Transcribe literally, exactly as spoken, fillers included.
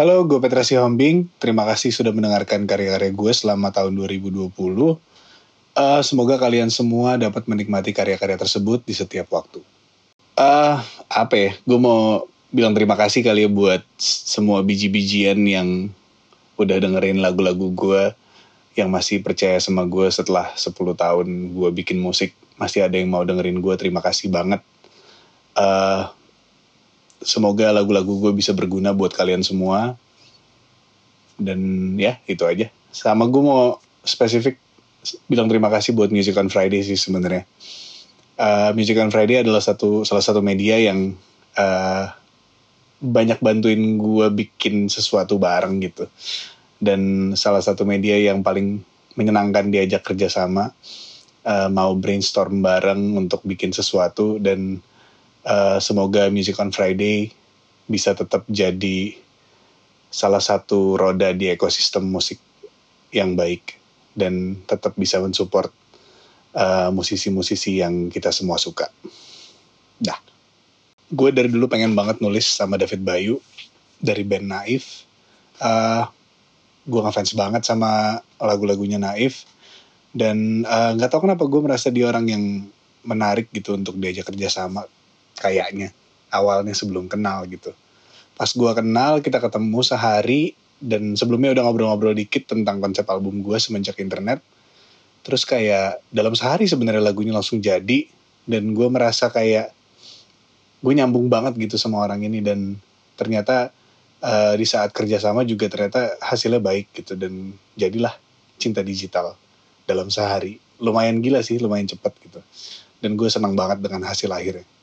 Halo, gue Petra Sihombing. Terima kasih sudah mendengarkan karya-karya gue selama tahun dua ribu dua puluh. Uh, semoga kalian semua dapat menikmati karya-karya tersebut di setiap waktu. Uh, apa ya, gue mau bilang terima kasih kali ya buat semua biji-bijian yang udah dengerin lagu-lagu gue, yang masih percaya sama gue setelah sepuluh tahun gue bikin musik. Masih ada yang mau dengerin gue, terima kasih banget. Uh, semoga lagu-lagu gue bisa berguna buat kalian semua. Dan ya, itu aja. Sama gue mau spesifik bilang terima kasih buat Music on Friday sih sebenarnya. Uh, Music on Friday adalah satu salah satu media yang uh, banyak bantuin gue bikin sesuatu bareng gitu. Dan salah satu media yang paling menyenangkan diajak kerjasama, uh, mau brainstorm bareng untuk bikin sesuatu. Dan uh, semoga Music on Friday bisa tetap jadi salah satu roda di ekosistem musik yang baik, dan tetap bisa mensupport uh, musisi-musisi yang kita semua suka. Dah, gue dari dulu pengen banget nulis sama David Bayu dari band Naif. Uh, gue ngefans banget sama lagu-lagunya Naif, dan uh, gak tau kenapa gue merasa dia orang yang menarik gitu untuk diajak kerjasama, kayaknya awalnya sebelum kenal gitu. Pas gue kenal, kita ketemu sehari, dan sebelumnya udah ngobrol-ngobrol dikit tentang konsep album gue semenjak internet. Terus kayak dalam sehari sebenarnya lagunya langsung jadi, dan gue merasa kayak gue nyambung banget gitu sama orang ini. Dan ternyata Uh, di saat kerjasama juga ternyata hasilnya baik gitu, dan jadilah Cinta Digital dalam sehari. Lumayan gila sih, lumayan cepat gitu, dan gue senang banget dengan hasil akhirnya.